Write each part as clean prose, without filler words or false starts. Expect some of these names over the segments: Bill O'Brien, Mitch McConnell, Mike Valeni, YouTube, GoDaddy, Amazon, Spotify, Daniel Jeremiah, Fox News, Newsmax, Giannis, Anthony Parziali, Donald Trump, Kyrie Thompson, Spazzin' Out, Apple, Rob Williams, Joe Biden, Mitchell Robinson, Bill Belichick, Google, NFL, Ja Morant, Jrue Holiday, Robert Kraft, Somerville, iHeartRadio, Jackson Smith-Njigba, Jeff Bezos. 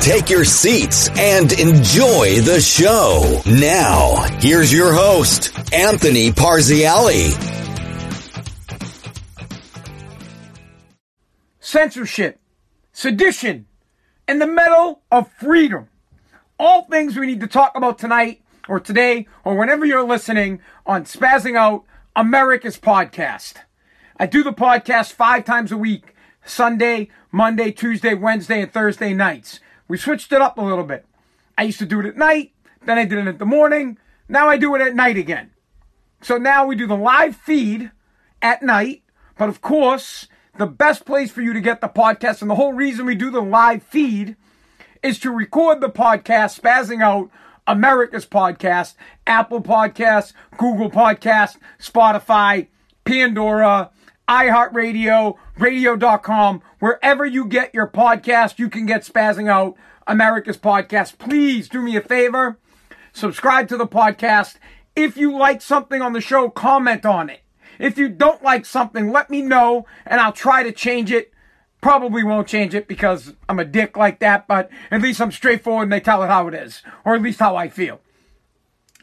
Take your seats and enjoy the show. Now, here's your host, Anthony Parziali. Censorship, sedition, and the metal of freedom. All things we need to talk about tonight or today or whenever you're listening on Spazzing Out, America's podcast. I do the podcast 5 times a week, Sunday, Monday, Tuesday, Wednesday, and Thursday nights. We switched it up a little bit. I used to do it at night, then I did it in the morning, now I do it at night again. So now we do the live feed at night, but of course, the best place for you to get the podcast, and the whole reason we do the live feed, is to record the podcast, Spazzing Out, America's podcast, Apple Podcasts, Google Podcasts, Spotify, Pandora, iHeartRadio, Radio.com, wherever you get your podcast, you can get Spazzing Out, America's podcast. Please do me a favor, subscribe to the podcast. If you like something on the show, comment on it. If you don't like something, let me know, and I'll try to change it. Probably won't change it because I'm a dick like that, but at least I'm straightforward and they tell it how it is, or at least how I feel.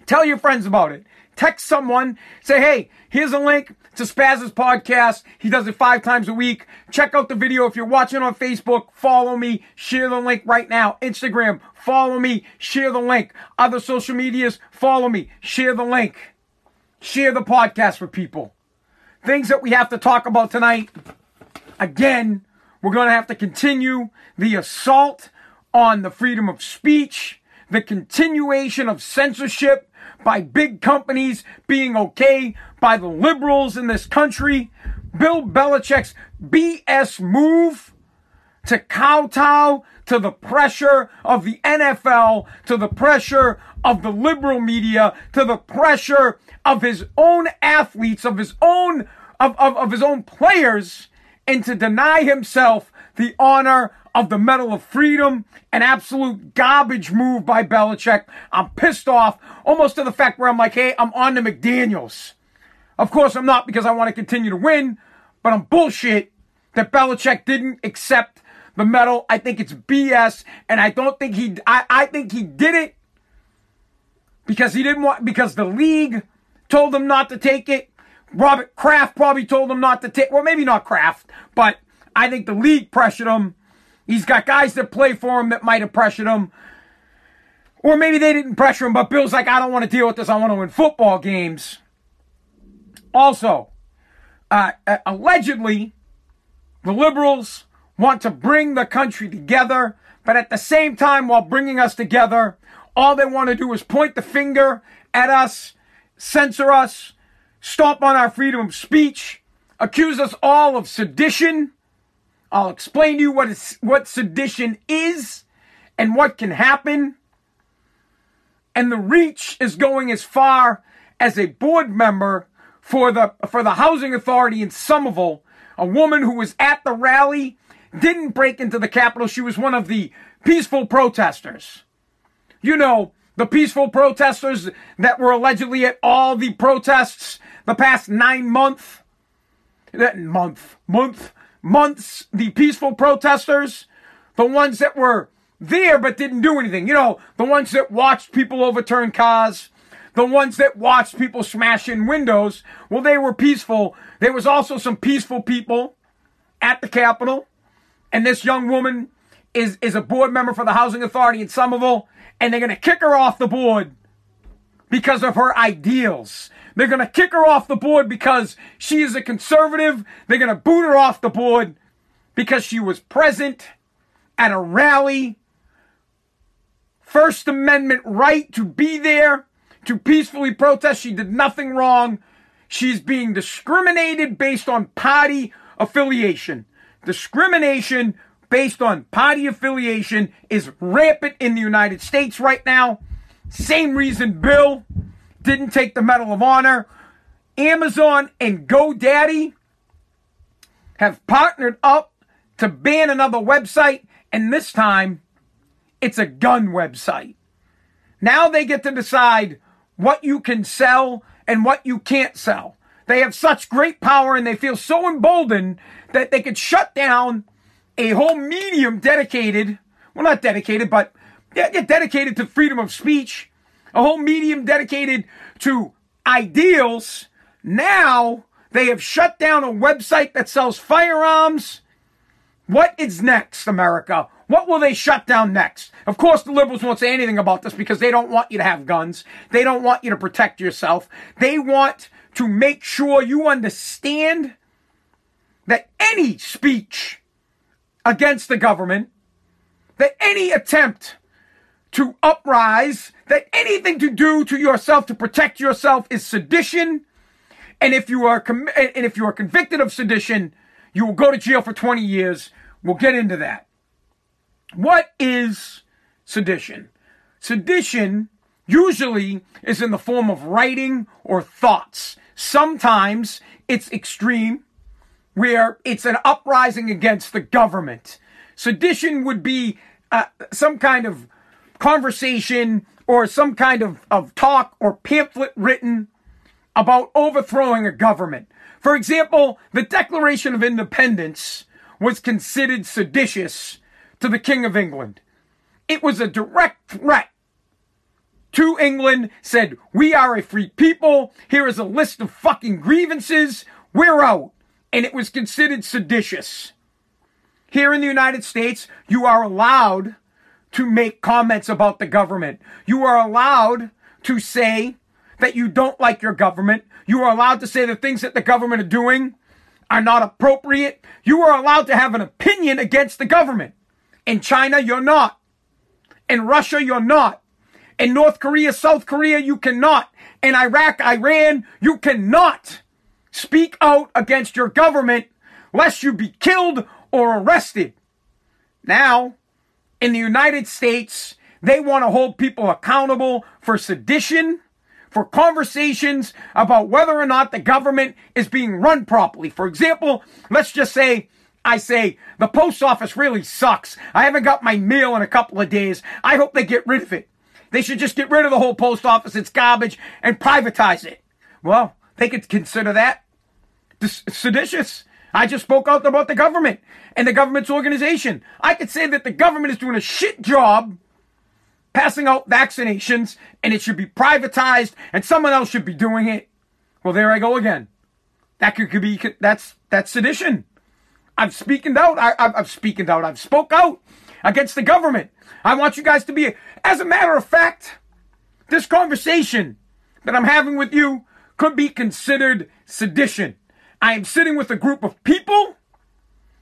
Tell your friends about it. Text someone. Say, hey, here's a link to Spazz's podcast. He does it 5 times a week. Check out the video. If you're watching on Facebook, follow me. Share the link right now. Instagram, follow me. Share the link. Other social medias, follow me. Share the link. Share the podcast with people. Things that we have to talk about tonight. Again, we're going to have to continue the assault on the freedom of speech, the continuation of censorship by big companies being okay by the liberals in this country, Bill Belichick's BS move to kowtow to the pressure of the NFL, to the pressure of the liberal media, to the pressure of his own athletes, of his own of his own players, and to deny himself the honor of the Medal of Freedom. An absolute garbage move by Belichick. I'm pissed off, almost to the fact where I'm like, hey, I'm on to McDaniels. Of course I'm not, because I want to continue to win, but I'm bullshit that Belichick didn't accept the medal. I think it's BS, and I don't think I think he did it because he didn't want, because the league told him not to take it. Robert Kraft probably told him not to take, well, maybe not Kraft, but I think the league pressured him. He's got guys that play for him that might have pressured him. Or maybe they didn't pressure him, but Bill's like, I don't want to deal with this. I want to win football games. Also, allegedly, the liberals want to bring the country together, but at the same time, while bringing us together, all they want to do is point the finger at us, censor us, stomp on our freedom of speech, accuse us all of sedition. I'll explain to you what sedition is and what can happen. And the reach is going as far as a board member for the housing authority in Somerville, a woman who was at the rally, didn't break into the Capitol. She was one of the peaceful protesters. You know, the peaceful protesters that were allegedly at all the protests the past 9 months. Months. The peaceful protesters. The ones that were there but didn't do anything. You know, the ones that watched people overturn cars. The ones that watched people smash in windows. Well, they were peaceful. There was also some peaceful people at the Capitol. And this young woman is a board member for the housing authority in Somerville. And they're going to kick her off the board because of her ideals. They're going to kick her off the board because she is a conservative. They're going to boot her off the board because she was present at a rally. First Amendment right to be there, to peacefully protest. She did nothing wrong. She's being discriminated based on party affiliation. Discrimination based on party affiliation is rampant in the United States right now. Same reason Bill didn't take the Medal of Honor. Amazon and GoDaddy have partnered up to ban another website, and this time it's a gun website. Now they get to decide what you can sell and what you can't sell. They have such great power and they feel so emboldened that they could shut down a whole medium dedicated, well, not dedicated, but dedicated to freedom of speech, a whole medium dedicated to ideals. Now they have shut down a website that sells firearms. What is next, America? What will they shut down next? Of course, the liberals won't say anything about this because they don't want you to have guns. They don't want you to protect yourself. They want to make sure you understand that any speech against the government, that any attempt to uprise, that anything to do to yourself to protect yourself is sedition. And if you are convicted of sedition, you will go to jail for 20 years. We'll get into that. What is sedition? Sedition usually is in the form of writing or thoughts. Sometimes it's extreme, where it's an uprising against the government. Sedition would be some kind of conversation or some kind of talk or pamphlet written about overthrowing a government. For example, the Declaration of Independence was considered seditious to the King of England. It was a direct threat to England, said, we are a free people. Here is a list of fucking grievances. We're out. And it was considered seditious. Here in the United States, you are allowed to make comments about the government. You are allowed to say that you don't like your government. You are allowed to say the things that the government are doing are not appropriate. You are allowed to have an opinion against the government. In China, you're not. In Russia, you're not. In North Korea, South Korea, you cannot. In Iraq, Iran, you cannot speak out against your government lest you be killed or arrested. Now, in the United States, they want to hold people accountable for sedition, for conversations about whether or not the government is being run properly. For example, let's just say, I say, the post office really sucks. I haven't got my mail in a couple of days. I hope they get rid of it. They should just get rid of the whole post office. It's garbage and privatize it. Well, they could consider that seditious. I just spoke out about the government and the government's organization. I could say that the government is doing a shit job passing out vaccinations and it should be privatized and someone else should be doing it. Well, there I go again. That could be, that's sedition. I've spoken out. I've spoke out against the government. I want you guys to be, as a matter of fact, this conversation that I'm having with you could be considered sedition. I am sitting with a group of people,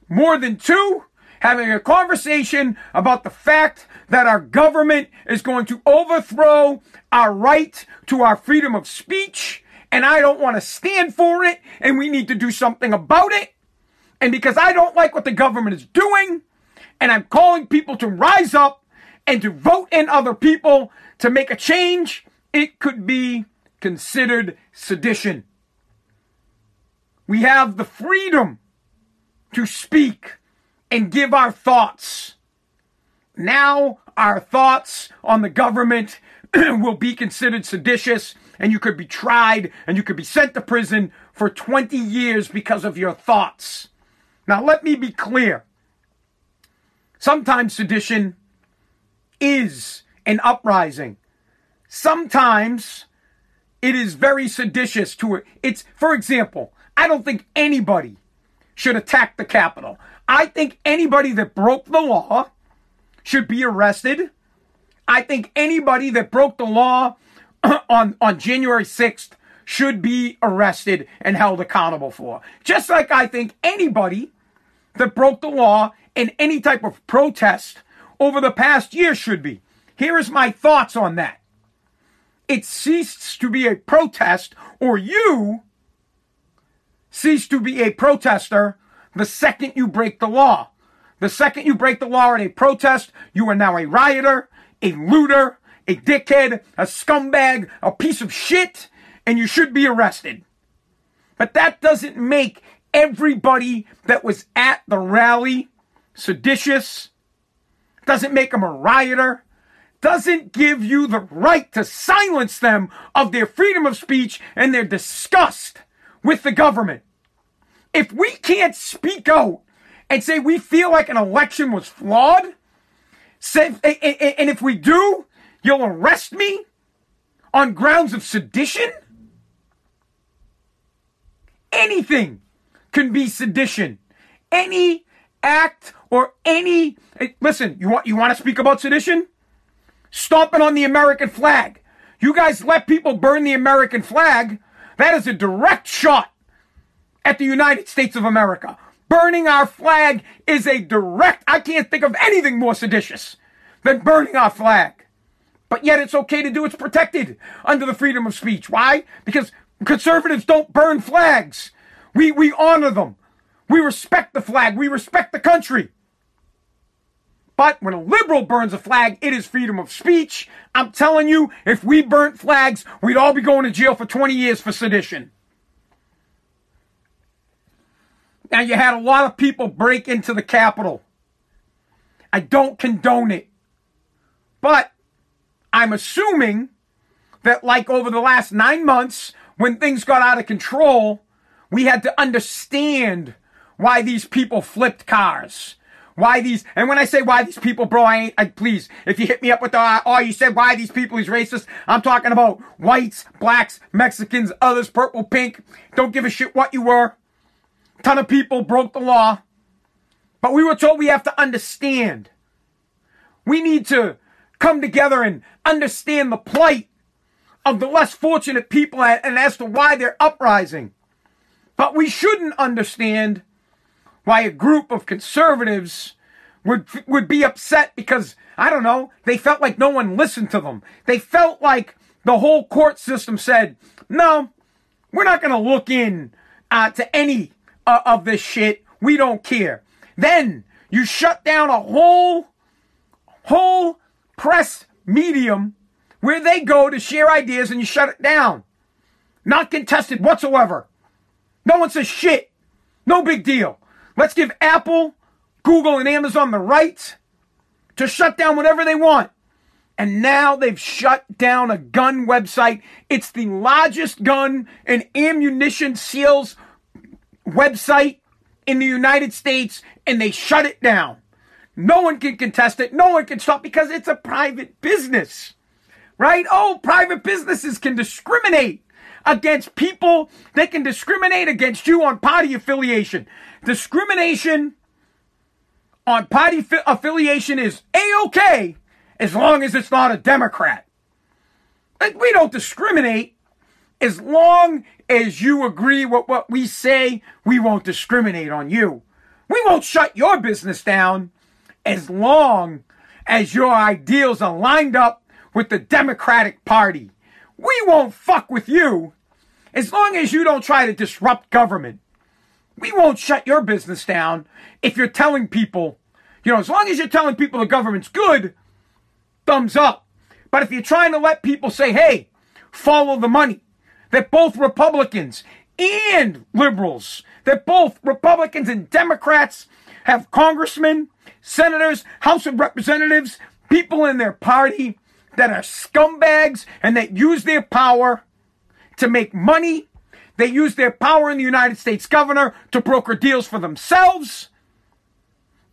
more than two, having a conversation about the fact that our government is going to overthrow our right to our freedom of speech, and I don't want to stand for it, and we need to do something about it. And because I don't like what the government is doing, and I'm calling people to rise up and to vote in other people to make a change, it could be considered sedition. We have the freedom to speak and give our thoughts. Now our thoughts on the government will be considered seditious, and you could be tried and you could be sent to prison for 20 years because of your thoughts. Now let me be clear. Sometimes sedition is an uprising. Sometimes it is very seditious to it. It's, for example, I don't think anybody should attack the Capitol. I think anybody that broke the law should be arrested. I think anybody that broke the law on January 6th should be arrested and held accountable for. Just like I think anybody that broke the law in any type of protest over the past year should be. Here is my thoughts on that. It ceased to be a protest, or you cease to be a protester the second you break the law. The second you break the law in a protest, you are now a rioter, a looter, a dickhead, a scumbag, a piece of shit, and you should be arrested. But that doesn't make everybody that was at the rally seditious, doesn't make them a rioter, doesn't give you the right to silence them of their freedom of speech and their disgust with the government. If we can't speak out and say we feel like an election was flawed, and if we do, you'll arrest me on grounds of sedition? Anything can be sedition. Any act or any... Listen, you want to speak about sedition? Stomping on the American flag. You guys let people burn the American flag. That is a direct shot at the United States of America. Burning our flag is a direct... I can't think of anything more seditious than burning our flag. But yet it's okay to do. It's protected under the freedom of speech. Why? Because conservatives don't burn flags. We honor them. We respect the flag. We respect the country. But when a liberal burns a flag, it is freedom of speech. I'm telling you, if we burnt flags, we'd all be going to jail for 20 years for sedition. Now, you had a lot of people break into the Capitol. I don't condone it. But I'm assuming that, like over the last 9 months, when things got out of control, we had to understand why these people flipped cars. Why these, and when I say why these people, bro, please, if you hit me up with the, oh, you said why these people, he's racist. I'm talking about whites, blacks, Mexicans, others, purple, pink. Don't give a shit what you were. Ton of people broke the law. But we were told we have to understand. We need to come together and understand the plight of the less fortunate people and as to why they're uprising. But we shouldn't understand why a group of conservatives would be upset because, I don't know, they felt like no one listened to them. They felt like the whole court system said, no, we're not going to look in to any of this shit. We don't care. Then you shut down a whole press medium where they go to share ideas and you shut it down. Not contested whatsoever. No one says shit. No big deal. Let's give Apple, Google, and Amazon the right to shut down whatever they want. And now they've shut down a gun website. It's the largest gun and ammunition sales website in the United States, and they shut it down. No one can contest it. No one can stop because it's a private business, right? Oh, private businesses can discriminate against people. They can discriminate against you on party affiliation. Discrimination on party affiliation is A-okay as long as it's not a Democrat. Like, we don't discriminate as long as you agree with what we say. We won't discriminate on you. We won't shut your business down as long as your ideals are lined up with the Democratic Party. We won't fuck with you as long as you don't try to disrupt government. We won't shut your business down if you're telling people, you know, as long as you're telling people the government's good, thumbs up. But if you're trying to let people say, hey, follow the money, that both Republicans and liberals, that both Republicans and Democrats have congressmen, senators, House of Representatives, people in their party that are scumbags and that use their power to make money. They use their power in the United States governor to broker deals for themselves.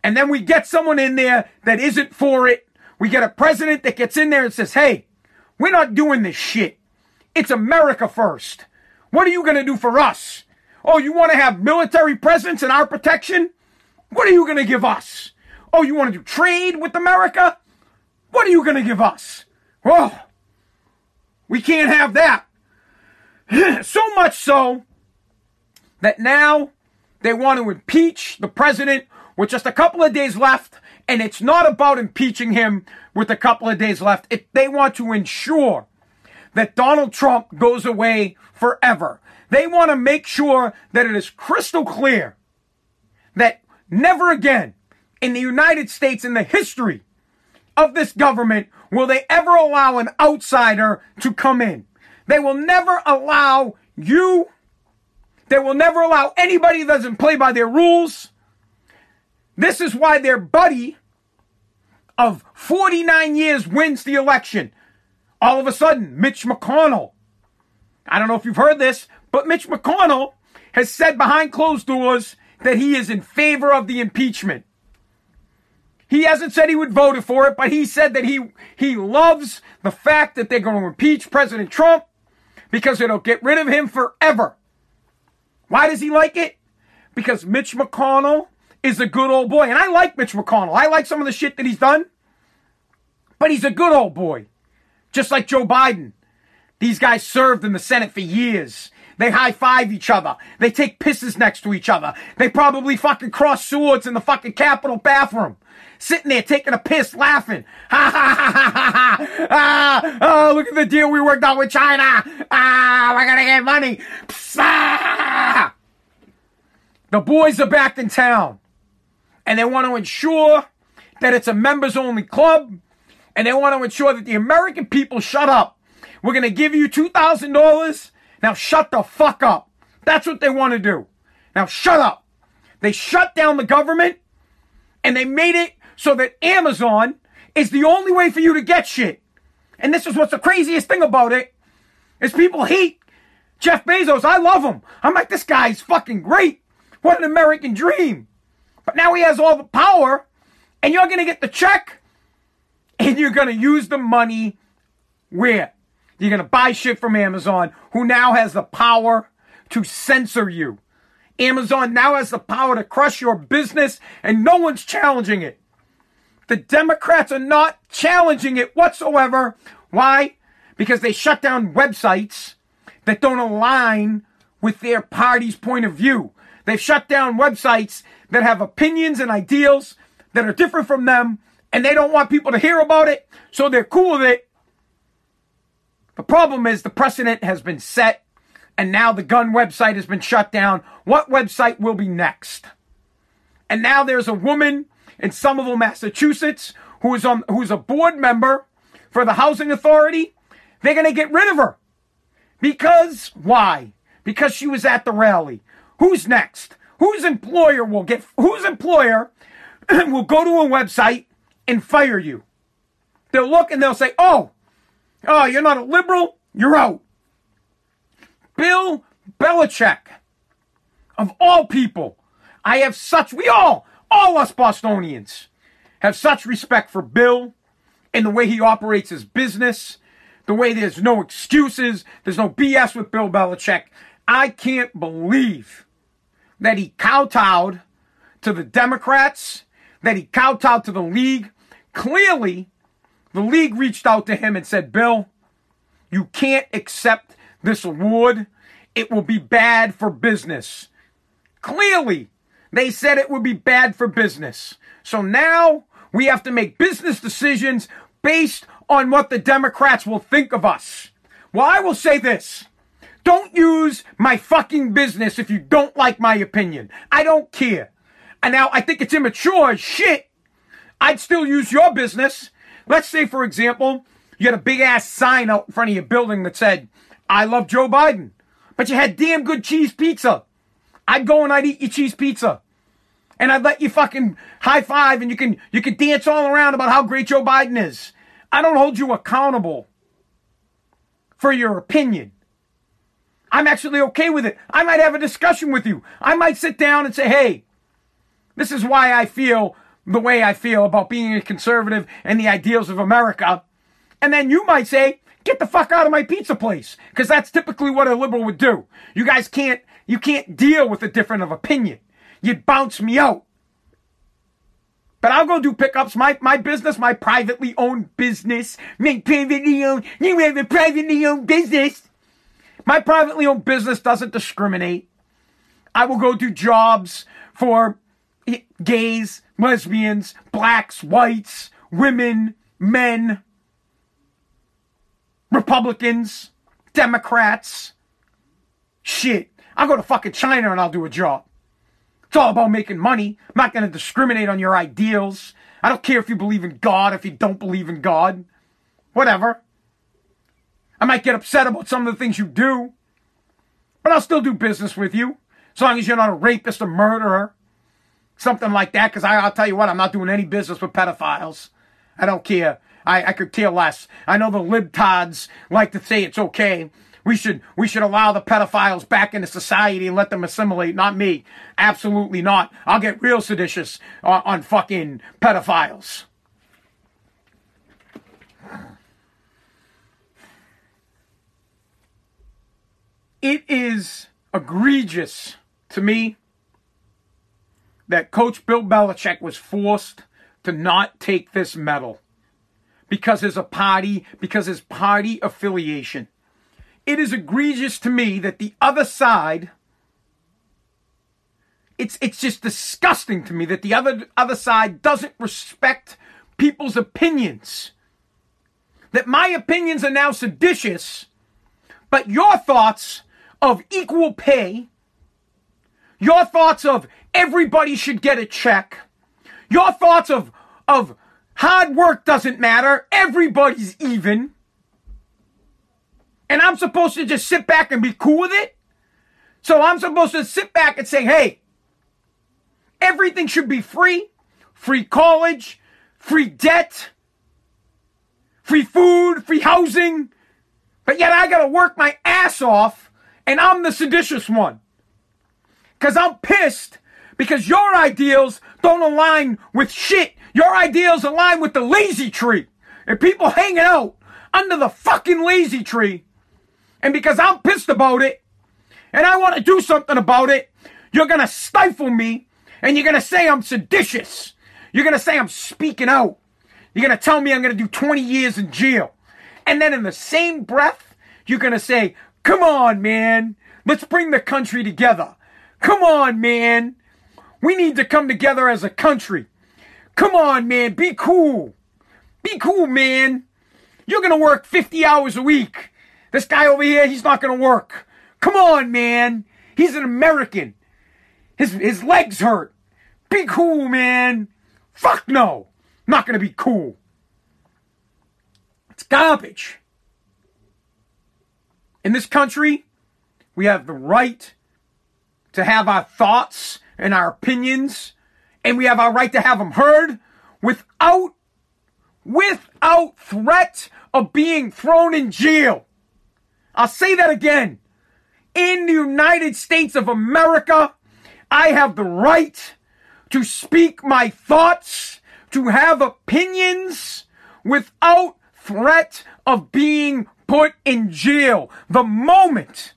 And then we get someone in there that isn't for it. We get a president that gets in there and says, hey, we're not doing this shit. It's America first. What are you going to do for us? Oh, you want to have military presence and our protection? What are you going to give us? Oh, you want to do trade with America? What are you going to give us? Oh, we can't have that. So much so that now they want to impeach the president with just a couple of days left. And it's not about impeaching him with a couple of days left. They want to ensure that Donald Trump goes away forever. They want to make sure that it is crystal clear that never again in the United States, in the history of this government will they ever allow an outsider to come in. They will never allow you. They will never allow anybody that doesn't play by their rules. This is why their buddy of 49 years wins the election. All of a sudden, Mitch McConnell. I don't know if you've heard this, but Mitch McConnell has said behind closed doors that he is in favor of the impeachment. He hasn't said he would vote for it, but he said that he loves the fact that they're going to impeach President Trump because it'll get rid of him forever. Why does he like it? Because Mitch McConnell is a good old boy. And I like Mitch McConnell. I like some of the shit that he's done. But he's a good old boy. Just like Joe Biden. These guys served in the Senate for years. They high-five each other. They take pisses next to each other. They probably fucking cross swords in the fucking Capitol bathroom. Sitting there taking a piss, laughing. Ha, ha, ha, ha, ha, ha. Ah, oh, look at the deal we worked out with China. Ah, we're gonna get money. Psst, ah. The boys are back in town. And they want to ensure that it's a members-only club. And they want to ensure that the American people shut up. We're going to give you $2,000. Now shut the fuck up. That's what they want to do. Now shut up. They shut down the government. And they made it so that Amazon is the only way for you to get shit. And this is what's the craziest thing about it. Is people hate Jeff Bezos. I love him. I'm like, this guy's fucking great. What an American dream. But now he has all the power, and you're going to get the check, and you're going to use the money where? You're going to buy shit from Amazon, who now has the power to censor you. Amazon now has the power to crush your business, and no one's challenging it. The Democrats are not challenging it whatsoever. Why? Because they shut down websites that don't align with their party's point of view. They've shut down websites that have opinions and ideals that are different from them, and they don't want people to hear about it, so they're cool with it. The problem is the precedent has been set, and now the gun website has been shut down. What website will be next? And now there's a woman in Somerville, Massachusetts, who's a board member for the housing authority. They're going to get rid of her. Because, why? Because she was at the rally. Who's next? Whose employer will go to a website and fire you? They'll look and they'll say, oh, you're not a liberal, you're out. Bill Belichick, of all people, all us Bostonians, have such respect for Bill and the way he operates his business, the way there's no excuses, there's no BS with Bill Belichick. I can't believe that he kowtowed to the Democrats, that he kowtowed to the league. Clearly, the league reached out to him and said, Bill, you can't accept this award. It will be bad for business. Clearly, they said it would be bad for business. So now we have to make business decisions based on what the Democrats will think of us. Well, I will say this. Don't use my fucking business if you don't like my opinion. I don't care. And now I think it's immature as shit. I'd still use your business. Let's say, for example, you had a big ass sign out in front of your building that said, I love Joe Biden. But you had damn good cheese pizza. I'd go and I'd eat your cheese pizza. And I'd let you fucking high five and you can dance all around about how great Joe Biden is. I don't hold you accountable for your opinion. I'm actually okay with it. I might have a discussion with you. I might sit down and say, hey, this is why I feel the way I feel about being a conservative and the ideals of America. And then you might say, get the fuck out of my pizza place. Because that's typically what a liberal would do. You guys can't deal with a difference of opinion. You'd bounce me out. But I'll go do pickups. My business, my privately owned business. You have a privately owned business. My privately owned business doesn't discriminate. I will go do jobs for gays, lesbians, blacks, whites, women, men, Republicans, Democrats. Shit. I'll go to fucking China and I'll do a job. It's all about making money. I'm not going to discriminate on your ideals. I don't care if you believe in God, if you don't believe in God. Whatever. I might get upset about some of the things you do, but I'll still do business with you. As long as you're not a rapist or murderer. Something like that, because I'll tell you what, I'm not doing any business with pedophiles. I don't care. I could care less. I know the libtards like to say it's okay. We should allow the pedophiles back into society and let them assimilate. Not me. Absolutely not. I'll get real seditious on fucking pedophiles. It is egregious to me that Coach Bill Belichick was forced to not take this medal because his party affiliation. It is egregious to me that the other side, it's just disgusting to me that the other side doesn't respect people's opinions. That my opinions are now seditious, but your thoughts of equal pay, your thoughts of everybody should get a check, your thoughts of hard work doesn't matter, everybody's even, and I'm supposed to just sit back and be cool with it? So I'm supposed to sit back and say, hey, everything should be free. Free college, free debt, free food, free housing. But yet I gotta work my ass off and I'm the seditious one. Because I'm pissed because your ideals don't align with shit. Your ideals align with the lazy tree. And people hanging out under the fucking lazy tree. And because I'm pissed about it, and I want to do something about it, you're going to stifle me, and you're going to say I'm seditious. You're going to say I'm speaking out. You're going to tell me I'm going to do 20 years in jail. And then in the same breath, you're going to say, come on, man. Let's bring the country together. Come on, man. We need to come together as a country. Come on, man. Be cool. Be cool, man. You're going to work 50 hours a week. This guy over here, he's not going to work. Come on, man. He's an American. His legs hurt. Be cool, man. Fuck no. Not going to be cool. It's garbage. In this country, we have the right to have our thoughts and our opinions, and we have our right to have them heard without threat of being thrown in jail. I'll say that again. In the United States of America, I have the right to speak my thoughts, to have opinions without threat of being put in jail. The moment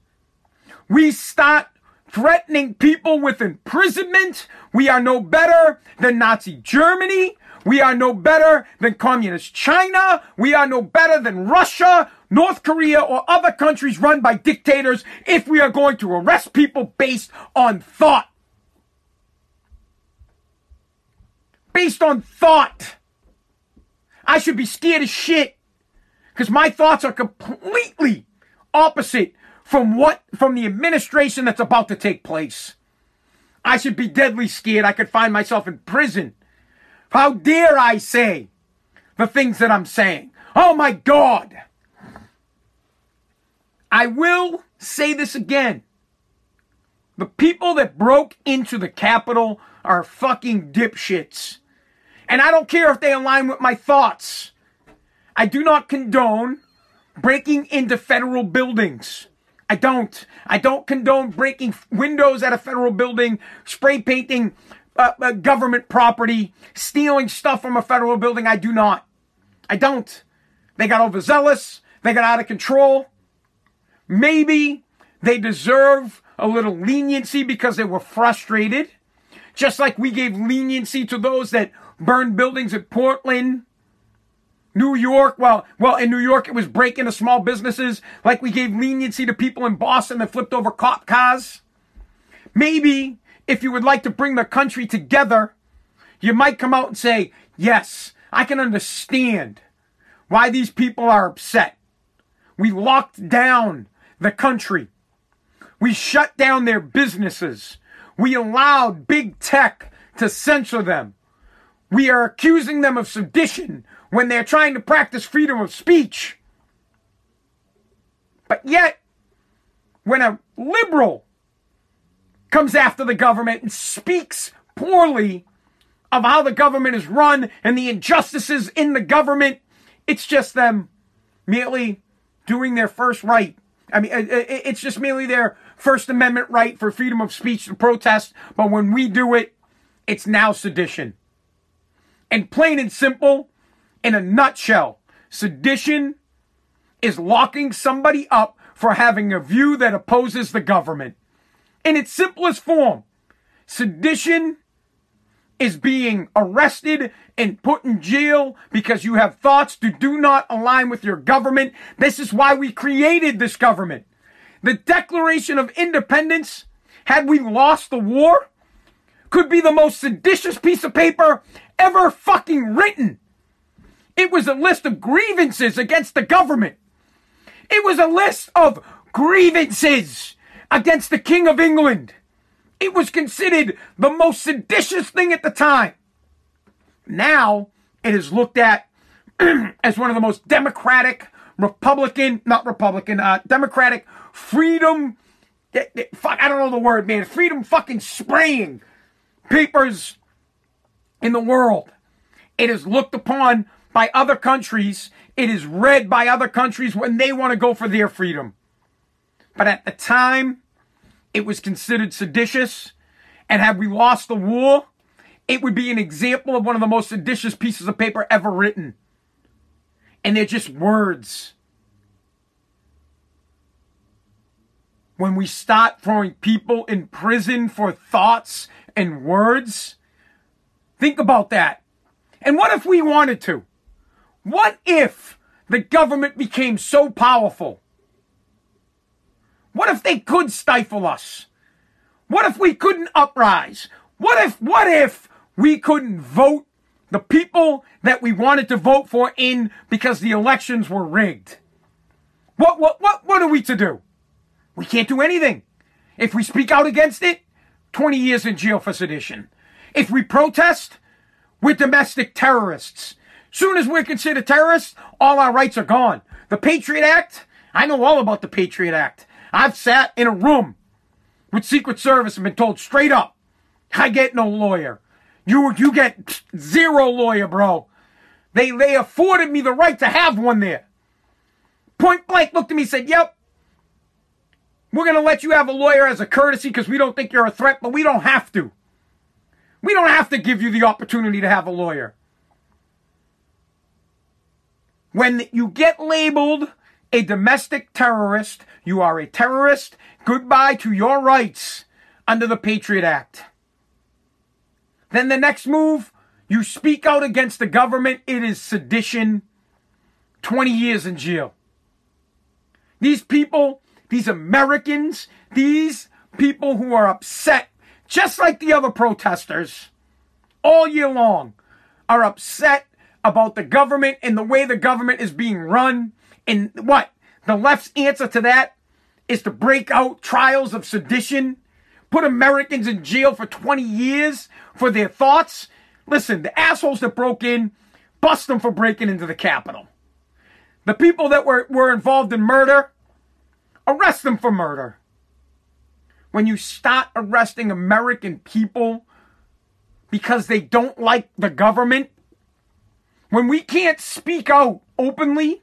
we start threatening people with imprisonment, we are no better than Nazi Germany. We are no better than communist China. We are no better than Russia, North Korea, or other countries run by dictators if we are going to arrest people based on thought. Based on thought. I should be scared as shit because my thoughts are completely opposite from the administration that's about to take place. I should be deadly scared. I could find myself in prison. How dare I say the things that I'm saying? Oh my God. I will say this again. The people that broke into the Capitol are fucking dipshits. And I don't care if they align with my thoughts. I do not condone breaking into federal buildings. I don't condone breaking windows at a federal building, spray painting government property, stealing stuff from a federal building. I do not. I don't. They got overzealous. They got out of control. Maybe they deserve a little leniency because they were frustrated. Just like we gave leniency to those that burned buildings in Portland, New York. Well, in New York, it was breaking into small businesses. Like we gave leniency to people in Boston that flipped over cop cars. Maybe if you would like to bring the country together, you might come out and say, yes, I can understand why these people are upset. We locked down the country. We shut down their businesses. We allowed big tech to censor them. We are accusing them of sedition when they're trying to practice freedom of speech. But yet, when a liberal comes after the government and speaks poorly of how the government is run and the injustices in the government, it's just them merely doing their first right. I mean, it's just merely their First Amendment right for freedom of speech to protest. But when we do it, it's now sedition. And plain and simple, in a nutshell, sedition is locking somebody up for having a view that opposes the government. In its simplest form, sedition is being arrested and put in jail because you have thoughts that do not align with your government. This is why we created this government. The Declaration of Independence, had we lost the war, could be the most seditious piece of paper ever fucking written. It was a list of grievances against the government. It was a list of grievances against the King of England. It was considered the most seditious thing at the time. Now, it is looked at as one of the most democratic, democratic freedom, I don't know the word, man, freedom fucking spraying papers in the world. It is looked upon by other countries. It is read by other countries when they want to go for their freedom. But at the time, it was considered seditious. And had we lost the war, it would be an example of one of the most seditious pieces of paper ever written. And they're just words. When we start throwing people in prison for thoughts and words, think about that. And what if we wanted to? What if the government became so powerful? What if they could stifle us? What if we couldn't uprise? What if we couldn't vote the people that we wanted to vote for in because the elections were rigged? What are we to do? We can't do anything. If we speak out against it, 20 years in jail for sedition. If we protest, we're domestic terrorists. Soon as we're considered terrorists, all our rights are gone. The Patriot Act, I know all about the Patriot Act. I've sat in a room with Secret Service and been told straight up, I get no lawyer. You get zero lawyer, bro. They afforded me the right to have one there. Point blank looked at me and said, yep, we're going to let you have a lawyer as a courtesy because we don't think you're a threat, but we don't have to. We don't have to give you the opportunity to have a lawyer. When you get labeled a domestic terrorist, you are a terrorist. Goodbye to your rights under the Patriot Act. Then the next move, you speak out against the government. It is sedition. 20 years in jail. These people, these Americans, these people who are upset, just like the other protesters, all year long, are upset about the government and the way the government is being run. And what? The left's answer to that is to break out trials of sedition, put Americans in jail for 20 years for their thoughts. Listen, the assholes that broke in, bust them for breaking into the Capitol. The people that were involved in murder, arrest them for murder. When you start arresting American people because they don't like the government, when we can't speak out openly,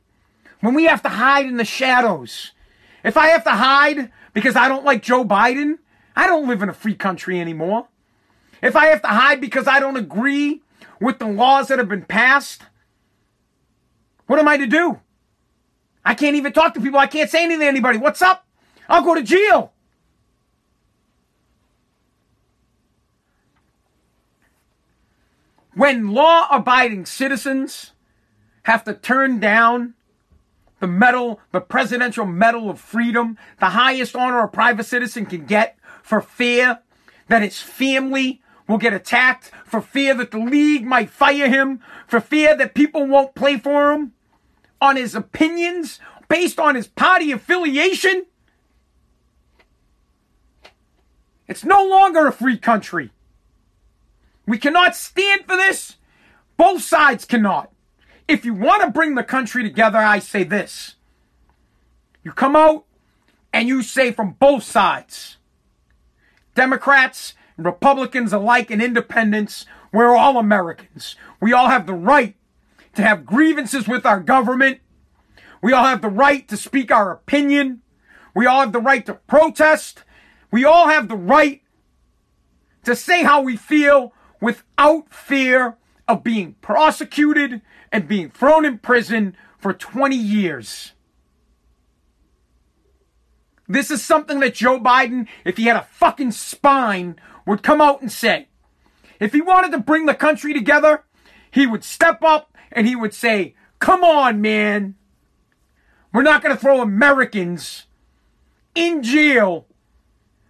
when we have to hide in the shadows. If I have to hide because I don't like Joe Biden, I don't live in a free country anymore. If I have to hide because I don't agree with the laws that have been passed, what am I to do? I can't even talk to people. I can't say anything to anybody. What's up? I'll go to jail. When law-abiding citizens have to turn down the medal, the Presidential Medal of Freedom, the highest honor a private citizen can get, for fear that his family will get attacked, for fear that the league might fire him, for fear that people won't play for him, on his opinions, based on his party affiliation. It's no longer a free country. We cannot stand for this. Both sides cannot. If you want to bring the country together, I say this. You come out and you say from both sides, Democrats and Republicans alike and independents, we're all Americans. We all have the right to have grievances with our government. We all have the right to speak our opinion. We all have the right to protest. We all have the right to say how we feel without fear of being prosecuted and being thrown in prison for 20 years. This is something that Joe Biden, if he had a fucking spine, would come out and say. If he wanted to bring the country together, he would step up and he would say, come on, man. We're not going to throw Americans in jail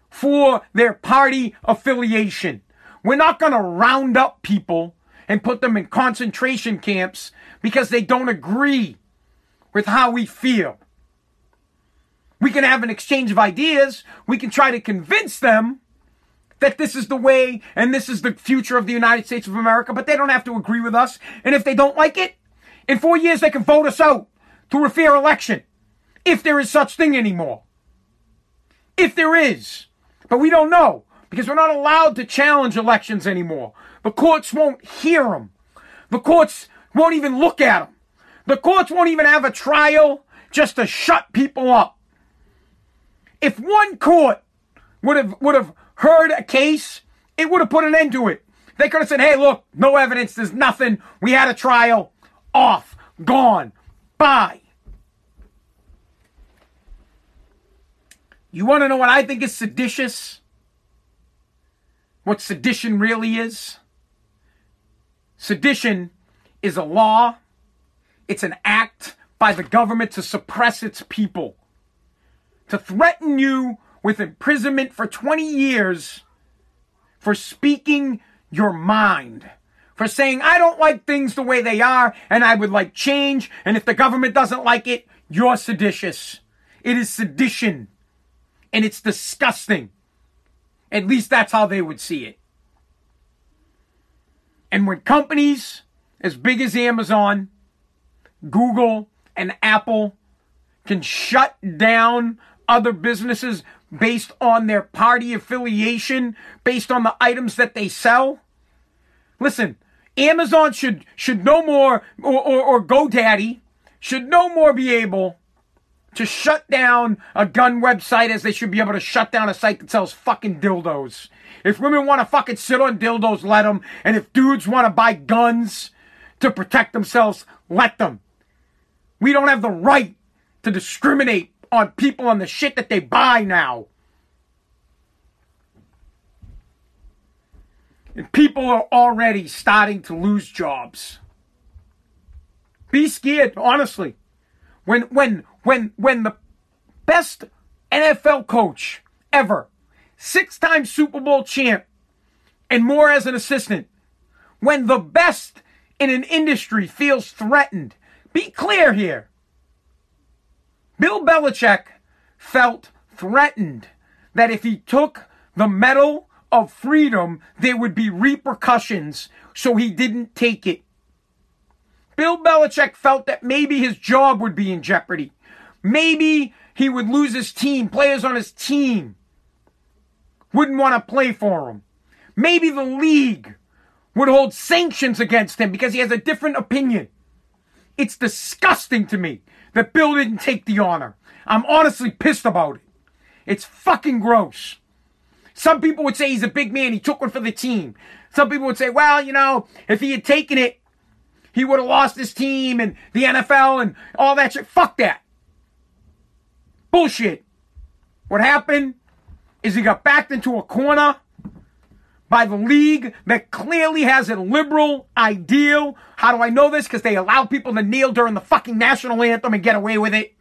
for their party affiliation. We're not going to round up people and put them in concentration camps because they don't agree with how we feel. We can have an exchange of ideas. We can try to convince them that this is the way and this is the future of the United States of America, but they don't have to agree with us. And if they don't like it, in 4 years they can vote us out through a fair election, if there is such thing anymore. If there is. But we don't know, because we're not allowed to challenge elections anymore. The courts won't hear them. The courts won't even look at them. The courts won't even have a trial just to shut people up. If one court would have heard a case, it would have put an end to it. They could have said, hey, look, no evidence, there's nothing. We had a trial. Off. Gone. Bye. You want to know what I think is seditious? What sedition really is? Sedition is a law. It's an act by the government to suppress its people. To threaten you with imprisonment for 20 years for speaking your mind. For saying, I don't like things the way they are, and I would like change, and if the government doesn't like it, you're seditious. It is sedition. And it's disgusting. At least that's how they would see it. And when companies as big as Amazon, Google, and Apple can shut down other businesses based on their party affiliation, based on the items that they sell, listen, Amazon should no more, or GoDaddy, should no more be able to shut down a gun website as they should be able to shut down a site that sells fucking dildos. If women want to fucking sit on dildos, let them. And if dudes want to buy guns to protect themselves, let them. We don't have the right to discriminate on people on the shit that they buy now. And people are already starting to lose jobs. Be scared, honestly. When the best NFL coach ever, 6-time Super Bowl champ, and more as an assistant, when the best in an industry feels threatened, be clear here. Bill Belichick felt threatened that if he took the Medal of Freedom, there would be repercussions, so he didn't take it. Bill Belichick felt that maybe his job would be in jeopardy. Maybe he would lose his team. Players on his team wouldn't want to play for him. Maybe the league would hold sanctions against him because he has a different opinion. It's disgusting to me that Bill didn't take the honor. I'm honestly pissed about it. It's fucking gross. Some people would say he's a big man. He took one for the team. Some people would say, well, you know, if he had taken it, he would have lost his team and the NFL and all that shit. Fuck that. Bullshit. What happened is he got backed into a corner by the league that clearly has a liberal ideal. How do I know this? Because they allow people to kneel during the fucking national anthem and get away with it.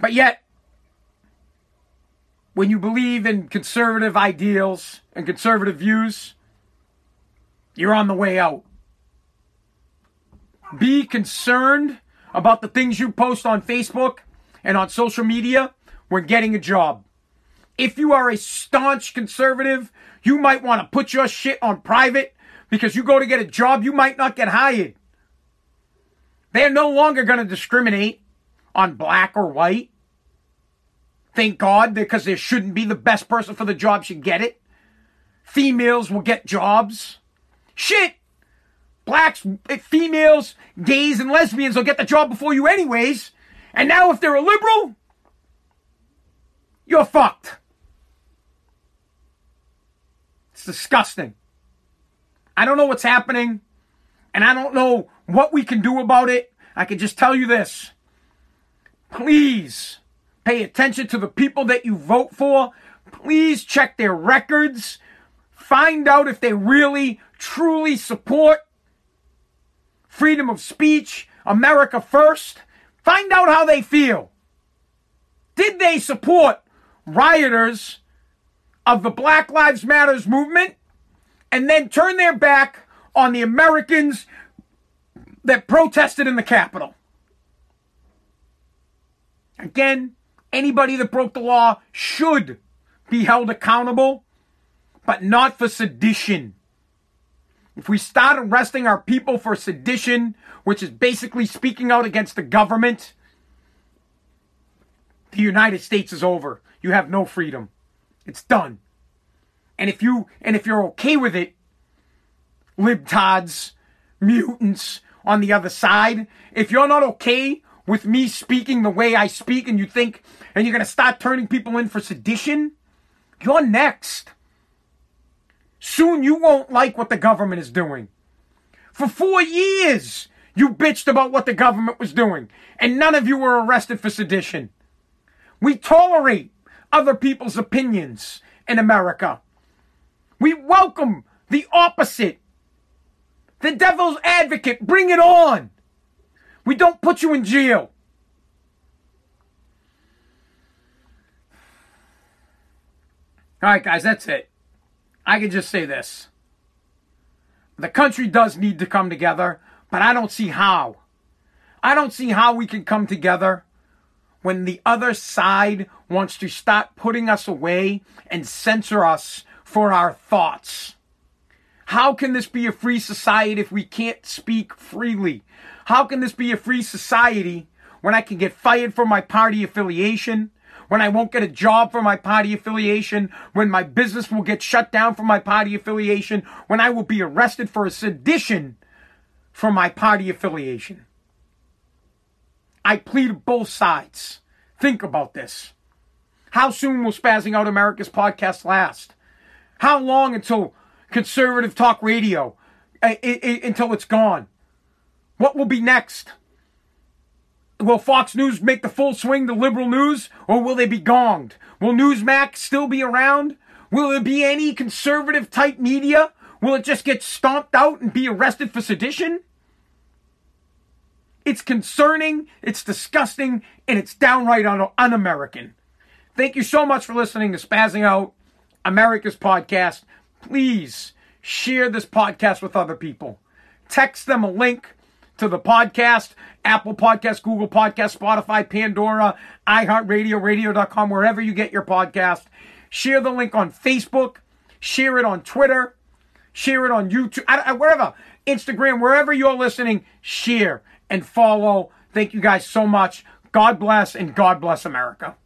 But yet, when you believe in conservative ideals and conservative views, you're on the way out. Be concerned about the things you post on Facebook and on social media when getting a job. If you are a staunch conservative, you might want to put your shit on private because you go to get a job, you might not get hired. They're no longer going to discriminate on black or white. Thank God, because there shouldn't be. The best person for the job should get it. Females will get jobs. Shit! Blacks, females, gays, and lesbians will get the job before you anyways. And now if they're a liberal, you're fucked. It's disgusting. I don't know what's happening, and I don't know what we can do about it. I can just tell you this. Please pay attention to the people that you vote for. Please check their records. Find out if they really, truly support freedom of speech, America first. Find out how they feel. Did they support rioters of the Black Lives Matter movement and then turn their back on the Americans that protested in the Capitol? Again, anybody that broke the law should be held accountable, but not for sedition. If we start arresting our people for sedition, which is basically speaking out against the government, the United States is over. You have no freedom. It's done. And if you're okay with it, libtards, mutants on the other side, if you're not okay with me speaking the way I speak and you think, and you're going to start turning people in for sedition, you're next. Soon you won't like what the government is doing. For 4 years, you bitched about what the government was doing, and none of you were arrested for sedition. We tolerate other people's opinions in America. We welcome the opposite. The devil's advocate, bring it on. We don't put you in jail. All right, guys, that's it. I can just say this. The country does need to come together, but I don't see how. I don't see how we can come together when the other side wants to start putting us away and censor us for our thoughts. How can this be a free society if we can't speak freely? How can this be a free society when I can get fired for my party affiliation? When I won't get a job for my party affiliation, when my business will get shut down for my party affiliation, when I will be arrested for a sedition for my party affiliation. I plead both sides. Think about this. How soon will Spazzing Out America's podcast last? How long until conservative talk radio, until it's gone? What will be next? Will Fox News make the full swing to liberal news, or will they be gonged? Will Newsmax still be around? Will there be any conservative-type media? Will it just get stomped out and be arrested for sedition? It's concerning, it's disgusting, and it's downright un-American. Thank you so much for listening to Spazzing Out, America's podcast. Please share this podcast with other people. Text them a link to the podcast, Apple Podcasts, Google Podcasts, Spotify, Pandora, iHeartRadio, radio.com, wherever you get your podcast. Share the link on Facebook. Share it on Twitter. Share it on YouTube. Wherever, Instagram, wherever you're listening, share and follow. Thank you guys so much. God bless, and God bless America.